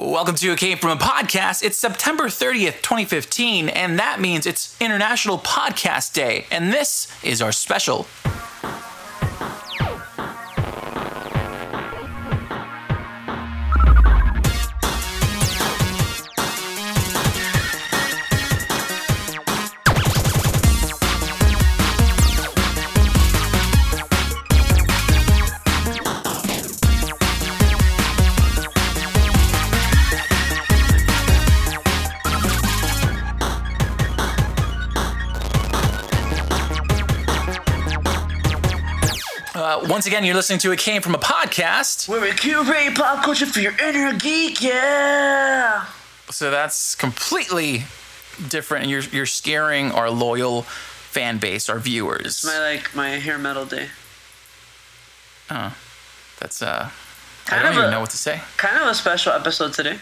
Welcome to A Came From a Podcast. It's September 30th, 2015, and that means it's International Podcast Day, and this is our special. Once again, you're listening to It Came From a Podcast, where we curate pop culture for your inner geek, yeah! So that's completely different, and you're scaring our loyal fan base, our viewers. It's my hair metal day. Oh. That's, I don't even know what to say. Kind of a special episode today.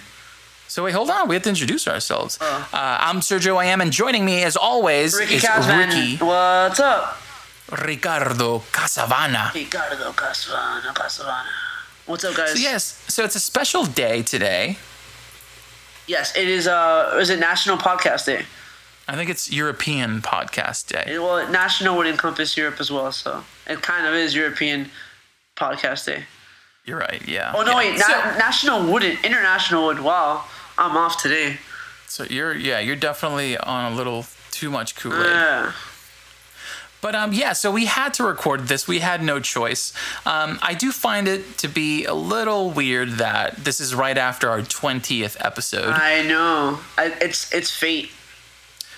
So wait, hold on. We have to introduce ourselves. Oh. I'm Sergio A.M., and joining me, as always, Ricky is Casavana. Ricky. What's up? Ricardo Casavana. What's up, guys? So yes, so it's a special day today. Yes, it is it National Podcast Day? I think it's European Podcast Day. Well, National would encompass Europe as well, so it kind of is European Podcast Day. You're right, yeah. Oh, no, yeah. Wait, National wouldn't. International would. Wow, I'm off today. So you're definitely on a little too much Kool-Aid. Yeah. But, so we had to record this. We had no choice. I do find it to be a little weird that this is right after our 20th episode. I know. It's fate.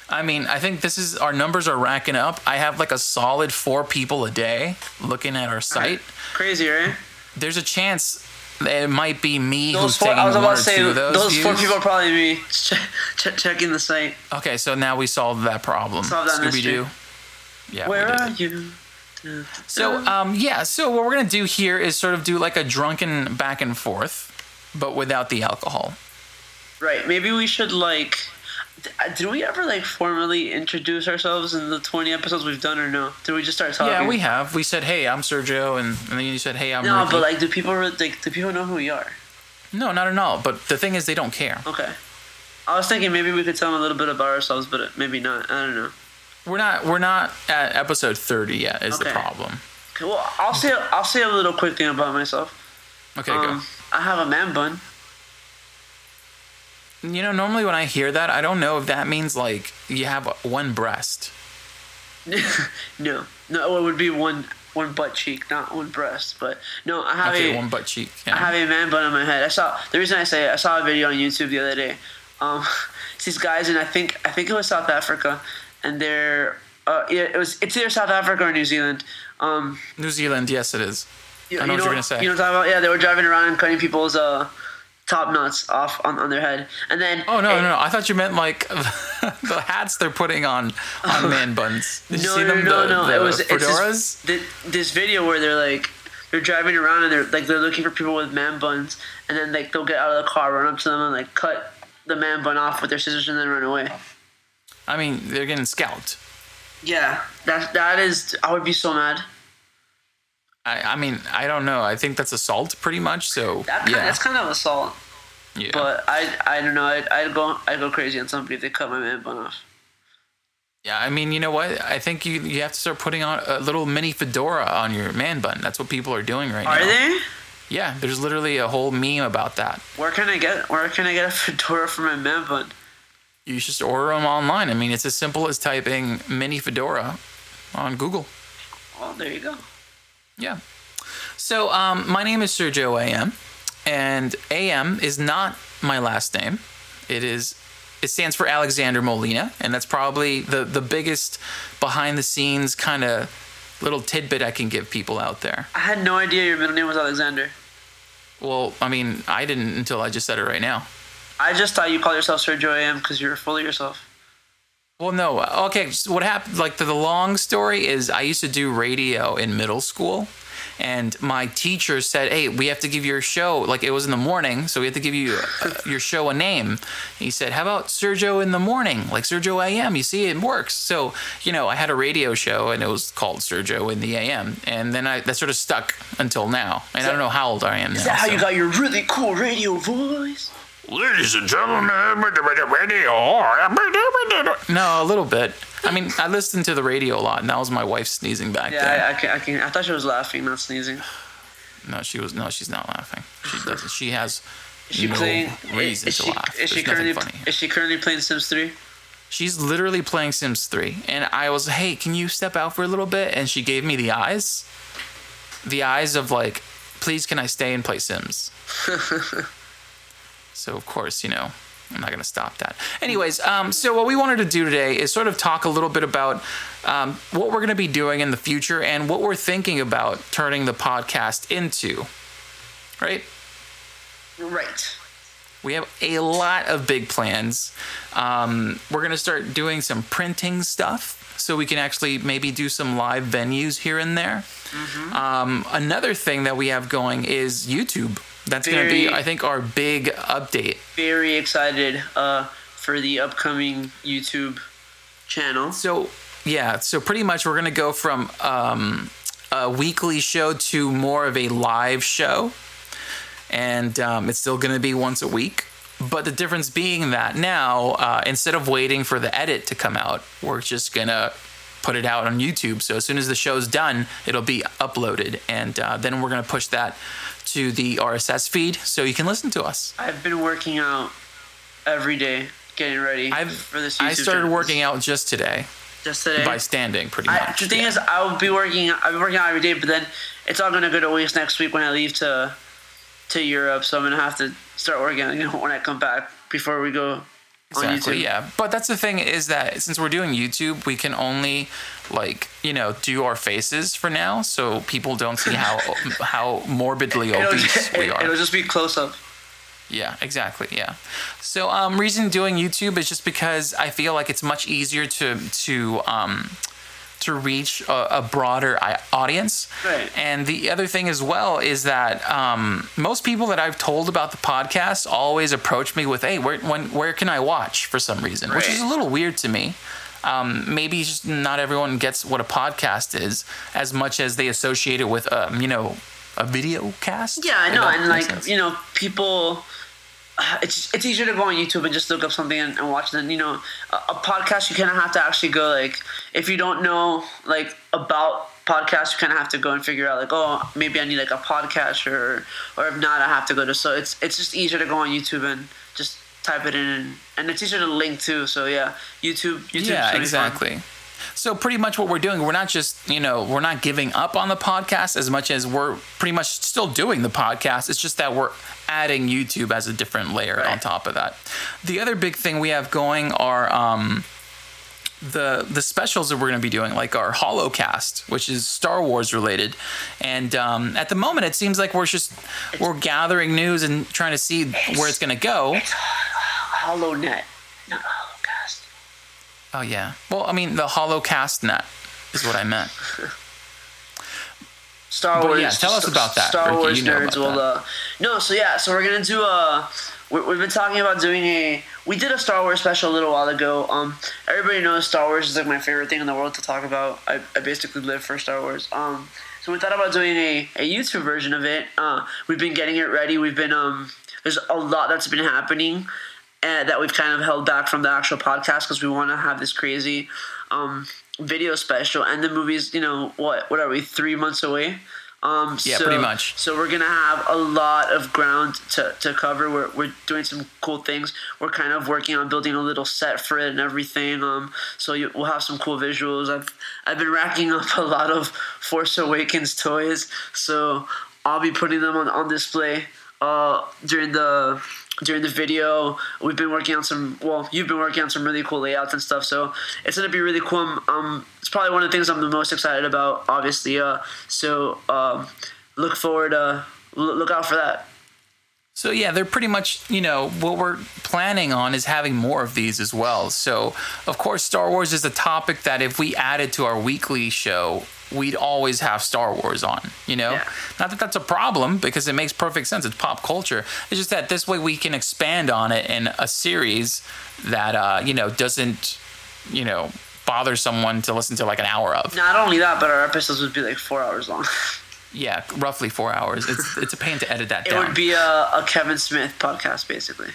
I mean, I think our numbers are racking up. I have like a solid 4 people a day looking at our site. Right. Crazy, right? There's a chance that it might be me who's taking one or two of those. Those 4 people are probably me checking the site. Okay, so now we solved that problem. Solved that Scooby-Doo. Yeah, where are you? So, so what we're going to do here is sort of do like a drunken back and forth, but without the alcohol. Right. Maybe we should did we ever formally introduce ourselves in the 20 episodes we've done or no? Did we just start talking? Yeah, we have. We said, hey, I'm Sergio, and then you said, hey, I'm Ricky. No, but do people know who we are? No, not at all. But the thing is, they don't care. Okay. I was thinking maybe we could tell them a little bit about ourselves, but maybe not. I don't know. We're not at episode 30 yet. Is okay. The problem? Okay, well, I'll say a little quick thing about myself. Okay, go. I have a man bun. You know, normally when I hear that, I don't know if that means you have one breast. No, it would be one butt cheek, not one breast. But no, I have one butt cheek. Yeah. I have a man bun on my head. I saw a video on YouTube the other day. It's these guys in I think it was South Africa. And it's either South Africa or New Zealand. New Zealand, yes, it is. I know what you're gonna say. You know what I'm talking about? Yeah, they were driving around and cutting people's top knots off on their head, and then. Oh no! I thought you meant the hats they're putting on man buns. Did you see them? No. It was fedoras. This video where they're driving around and they're looking for people with man buns, and then they'll get out of the car, run up to them, and cut the man bun off with their scissors, and then run away. I mean, they're getting scalped. Yeah, that is. I would be so mad. I mean, I don't know. I think that's assault, pretty much. So that's kind of assault. Yeah. But I don't know. I'd go crazy on somebody if they cut my man bun off. Yeah, I mean, you know what? I think you have to start putting on a little mini fedora on your man bun. That's what people are doing right now. Are they? Yeah, there's literally a whole meme about that. Where can I get a fedora for my man bun? You should order them online. I mean, it's as simple as typing mini fedora on Google. Well, there you go. Yeah. So, my name is Sergio A.M., and A.M. is not my last name. It stands for Alexander Molina, and that's probably the biggest behind-the-scenes kind of little tidbit I can give people out there. I had no idea your middle name was Alexander. Well, I mean, I didn't until I just said it right now. I just thought you called yourself Sergio A.M. because you were full of yourself. Well, no. Okay, so what happened, the long story is I used to do radio in middle school, and my teacher said, hey, we have to give your show, it was in the morning, so we have to give you your show a name. And he said, how about Sergio in the Morning? Sergio A.M., you see, it works. So, I had a radio show, and it was called Sergio in the A.M., and then that sort of stuck until now. And I don't know how old I am now. Is that how you got your really cool radio voice? ladies and gentlemen, radio. No, a little bit. I mean, I listened to the radio a lot, and that was my wife sneezing back then. Yeah, I thought she was laughing, not sneezing. No, she was. No, she's not laughing. She doesn't. She has no reason to laugh. There's nothing funny here. Is she currently playing Sims 3? She's literally playing Sims 3. And I was, hey, can you step out for a little bit? And she gave me the eyes. The eyes of like, please, can I stay and play Sims? So, of course, you know, I'm not going to stop that. Anyways, so what we wanted to do today is sort of talk a little bit about what we're going to be doing in the future and what we're thinking about turning the podcast into. Right? Right. We have a lot of big plans. We're going to start doing some printing stuff so we can actually maybe do some live venues here and there. Mm-hmm. Another thing that we have going is YouTube. That's going to be, I think, our big update. Very excited for the upcoming YouTube channel. So, yeah. So pretty much we're going to go from a weekly show to more of a live show. And it's still going to be once a week. But the difference being that now, instead of waiting for the edit to come out, we're just going to put it out on YouTube. So as soon as the show's done, it'll be uploaded. And then we're going to push that to the RSS feed so you can listen to us. I've been working out every day, getting ready for this YouTube I started channel. Working out just today. Just today? By standing, pretty much. The thing is, I've been working out every day, but then it's all going to go to waste next week when I leave to Europe, so I'm gonna have to start working on it when I come back before we go on YouTube. Yeah, but that's the thing is that since we're doing YouTube, we can only do our faces for now, so people don't see how how morbidly obese we are. It'll just be close up. Yeah, exactly. Yeah. So reason doing YouTube is just because I feel like it's much easier to reach a broader audience. Right. And the other thing as well is that most people that I've told about the podcast always approach me with, hey, where can I watch for some reason, right, which is a little weird to me. Maybe just not everyone gets what a podcast is as much as they associate it with, a video cast. Yeah, I know. And people, it's easier to go on YouTube and just look up something and watch it. And, a podcast, you kind of have to actually go, if you don't know, about podcasts, you kind of have to go and figure out, maybe I need, a podcast or if not, I have to go to. So it's just easier to go on YouTube and just type it in. And it's easier to link, too. So, yeah, YouTube. Yeah, exactly. Fun. So pretty much what we're doing, we're not just, we're not giving up on the podcast as much as we're pretty much still doing the podcast. It's just that we're adding YouTube as a different layer on top of that. The other big thing we have going are the specials that we're going to be doing, like our Holocast, which is Star Wars related. And at the moment, it seems like we're gathering news and trying to see where it's going to go. It's Holonet, not Holonet. Oh, yeah. Well, I mean, the Holocast net is what I meant. Star Wars. But yeah, tell us about that. Star Wars nerds will... So we're going to do a... We've been talking about doing a... We did a Star Wars special a little while ago. Everybody knows Star Wars is, my favorite thing in the world to talk about. I basically live for Star Wars. So we thought about doing a YouTube version of it. We've been getting it ready. We've been... There's a lot that's been happening... that we've kind of held back from the actual podcast because we want to have this crazy video special. And the movie's, what are we, 3 months away? Pretty much. So we're going to have a lot of ground to cover. We're doing some cool things. We're kind of working on building a little set for it and everything. We'll have some cool visuals. I've been racking up a lot of Force Awakens toys. So I'll be putting them on display during the video. We've been working on you've been working on some really cool layouts and stuff, so it's going to be really cool. It's probably one of the things I'm the most excited about, obviously. Look out for that. So yeah, they're pretty much, what we're planning on is having more of these as well. So of course, Star Wars is a topic that if we added to our weekly show, we'd always have Star Wars on, Yeah. Not that that's a problem because it makes perfect sense. It's pop culture. It's just that this way we can expand on it in a series that, doesn't, bother someone to listen to an hour of. Not only that, but our episodes would be 4 hours long. Yeah, roughly 4 hours. It's a pain to edit that down. It would be a Kevin Smith podcast, basically.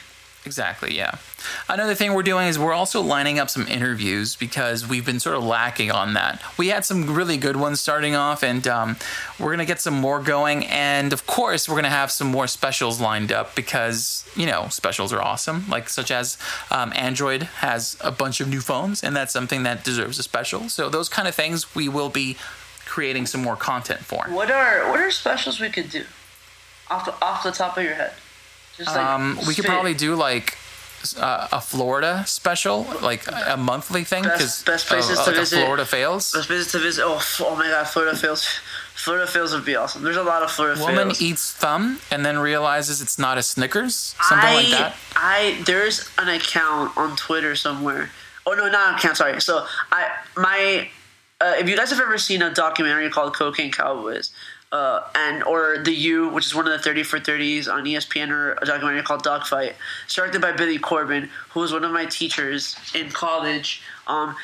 Exactly, yeah. Another thing we're doing is we're also lining up some interviews because we've been sort of lacking on that. We had some really good ones starting off, and we're going to get some more going. And, of course, we're going to have some more specials lined up because, you know, specials are awesome. Like, such as Android has a bunch of new phones, and that's something that deserves a special. So those kind of things we will be creating some more content for. What are specials we could do off the top of your head? Just like we could probably do like a Florida special, like a monthly thing, because best places to visit. Florida fails. Best places to visit. Oh my God, Florida fails. Florida fails would be awesome. There's a lot of Florida fails. Woman eats thumb and then realizes it's not a Snickers. Something like that. There's an account on Twitter somewhere. Oh no, not an account. Sorry. So if you guys have ever seen a documentary called Cocaine Cowboys. Or The U, which is one of the 30 for 30s on ESPN, or a documentary called Dogfight, started by Billy Corbin, who was one of my teachers in college.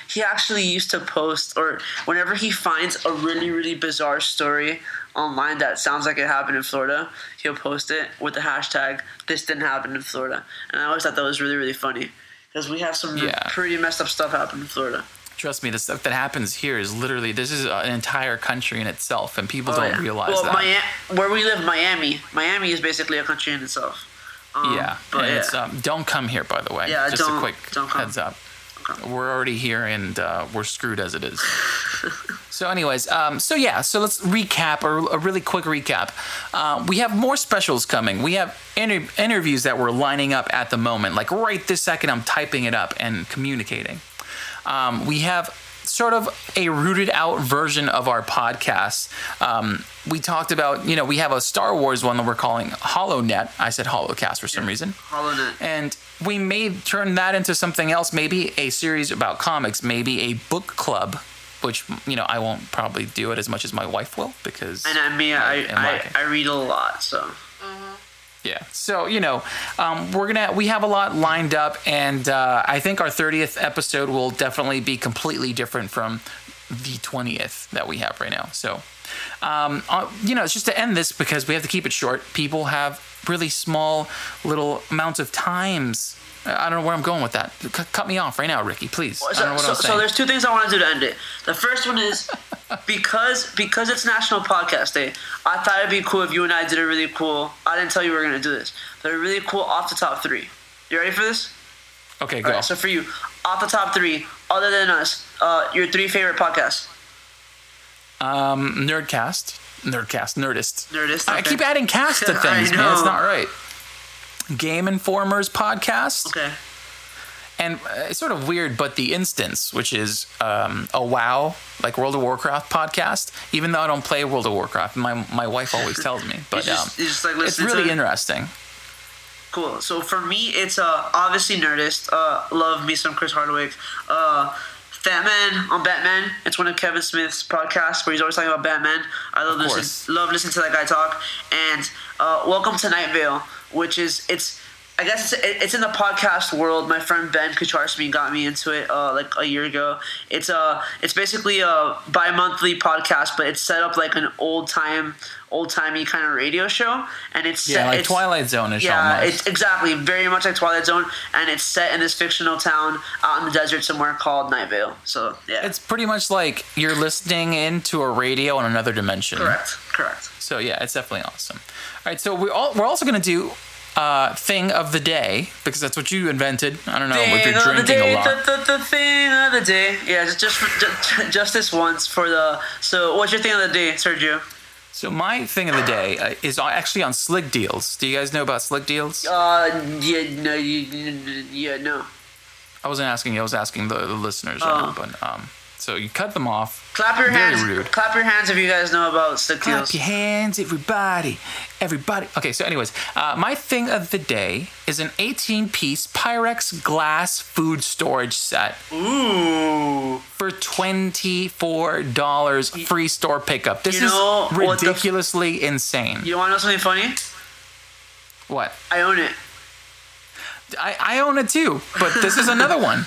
He actually used to post, or whenever he finds a really, really bizarre story online that sounds like it happened in Florida, he'll post it with the hashtag, this didn't happen in Florida. And I always thought that was really, really funny because we have some pretty messed up stuff happen in Florida. Trust me, the stuff that happens here is literally, this is an entire country in itself, and people don't realize that. Where we live, Miami is basically a country in itself. It's, don't come here, by the way. Yeah, Just a quick heads up. Okay. We're already here, and we're screwed as it is. So anyways, so let's recap, or a really quick recap. We have more specials coming. We have interviews that we're lining up at the moment. Like right this second, I'm typing it up and communicating. We have sort of a rooted out version of our podcast. We talked about, we have a Star Wars one that we're calling Holonet. I said Holocast for some reason. Holonet. And we may turn that into something else, maybe a series about comics, maybe a book club, which, I won't probably do it as much as my wife will because... And I read a lot, so... Yeah. So, we have a lot lined up, and I think our 30th episode will definitely be completely different from the 20th that we have right now. So, it's just to end this because we have to keep it short. People have really small little amounts of times. I don't know where I'm going with that. Cut me off right now, Ricky, please. I don't know what I'm saying. So there's two things I want to do to end it. The first one is because it's National Podcast Day, I thought it'd be cool if you and I did a really cool – I didn't tell you we were going to do this, but a really cool off-the-top three. You ready for this? Okay, go. All right, so for you, off-the-top three, other than us, your three favorite podcasts. Nerdist. Nerdist. Okay. I keep adding cast to things, man. It's not right. Game Informer's podcast. Okay. And it's sort of weird, but The Instance, which is a WoW, like World of Warcraft podcast, even though I don't play World of Warcraft. My wife always tells me, but it's really interesting. Cool. So for me, it's obviously Nerdist. Love me some Chris Hardwick. Fat Man on Batman. It's one of Kevin Smith's podcasts where he's always talking about Batman. I love listening to that guy talk. And Welcome to Night Vale, which is it's in the podcast world. My friend Ben Kucharzyn got me into it like a year ago. It's basically a bi-monthly podcast, but it's set up like an old-timey kind of radio show, and it's like Twilight Zone-ish. Yeah, it's exactly very much like Twilight Zone, and it's set in this fictional town out in the desert somewhere called Night Vale. So yeah, it's pretty much like you're listening into a radio in another dimension. Correct. So yeah, it's definitely awesome. All right, so we're also gonna do. Thing of the day, because that's what you invented. I don't know if you're drinking a lot. The thing of the day. Yeah, just this once for the... So what's your thing of the day, Sergio? So my thing of the day is actually on Slick Deals. Do you guys know about Slick Deals? No. I wasn't asking you. I was asking the listeners. So you cut them off. Clap your hands if you guys know about Slick Deals. Clap your hands, everybody. Okay, so anyways, my thing of the day is an 18-piece Pyrex glass food storage set. Ooh. For $24 free store pickup. This is ridiculously insane. You want to know something funny? What? I own it. I own it too, but this is another one.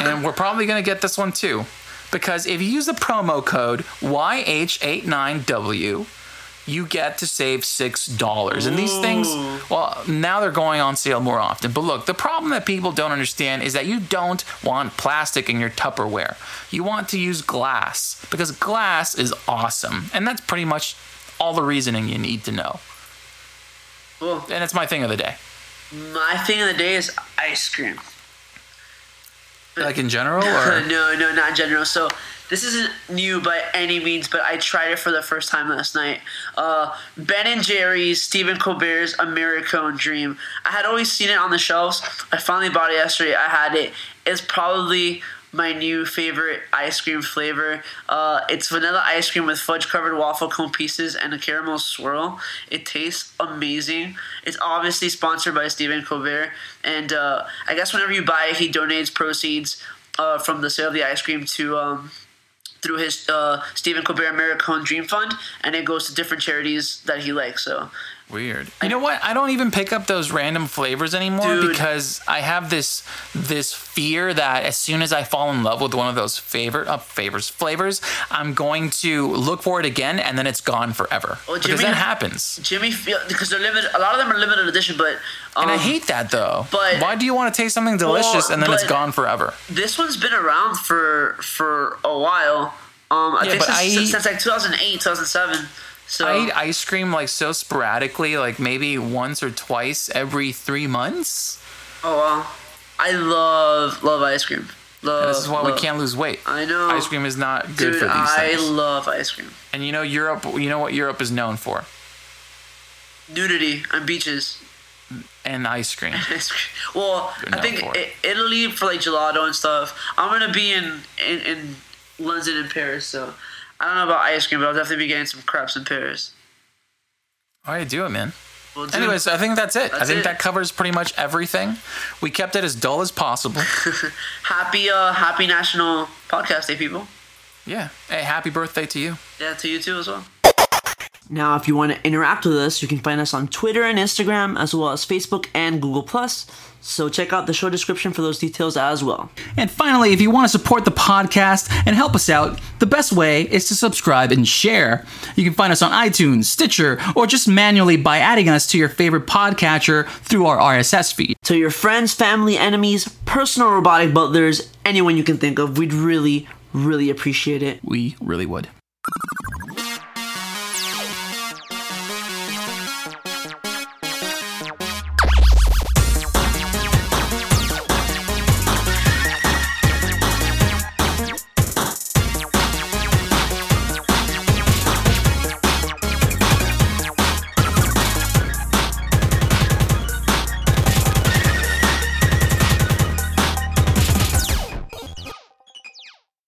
And we're probably going to get this one too. Because if you use the promo code YH89W, you get to save $6. And these things, well, now they're going on sale more often. But look, the problem that people don't understand is that you don't want plastic in your Tupperware. You want to use glass, because glass is awesome. And that's pretty much all the reasoning you need to know. Well, and it's my thing of the day. My thing of the day is ice cream. Like in general? Or? No, not in general. So this isn't new by any means, but I tried it for the first time last night. Ben & Jerry's Stephen Colbert's Americone Dream. I had always seen it on the shelves. I finally bought it yesterday. I had it. It's probably my new favorite ice cream flavor. It's vanilla ice cream with fudge-covered waffle cone pieces and a caramel swirl. It tastes amazing. It's obviously sponsored by Stephen Colbert. And I guess whenever you buy it, he donates proceeds from the sale of the ice cream to through his Stephen Colbert Americone Dream Fund. And it goes to different charities that he likes. So weird. You know what? I don't even pick up those random flavors anymore, dude, because I have this fear that as soon as I fall in love with one of those flavors, I'm going to look for it again and then it's gone forever. Well, because that happens. Because they're limited. A lot of them are limited edition, but and I hate that though. But why do you want to taste something delicious and then it's gone forever? This one's been around for a while. I think since like 2008, 2007. So I eat ice cream like so sporadically, like maybe once or twice every 3 months. Oh, wow. I love ice cream. And this is why we can't lose weight. I know. Ice cream is not good for these things. I love ice cream. And you know Europe. You know what Europe is known for? Nudity on beaches. And ice cream. Well, I think Italy for like gelato and stuff. I'm going to be in London and Paris, so I don't know about ice cream, but I'll definitely be getting some crepes in Paris. All right, do it, man. Well, anyways, I think that's it. That covers pretty much everything. We kept it as dull as possible. Happy National Podcast Day, people. Yeah. Hey, happy birthday to you. Yeah, to you too as well. Now, if you want to interact with us, you can find us on Twitter and Instagram, as well as Facebook and Google+. So check out the show description for those details as well. And finally, if you want to support the podcast and help us out, the best way is to subscribe and share. You can find us on iTunes, Stitcher, or just manually by adding us to your favorite podcatcher through our RSS feed. To your friends, family, enemies, personal robotic butlers, anyone you can think of, we'd really, really appreciate it. We really would.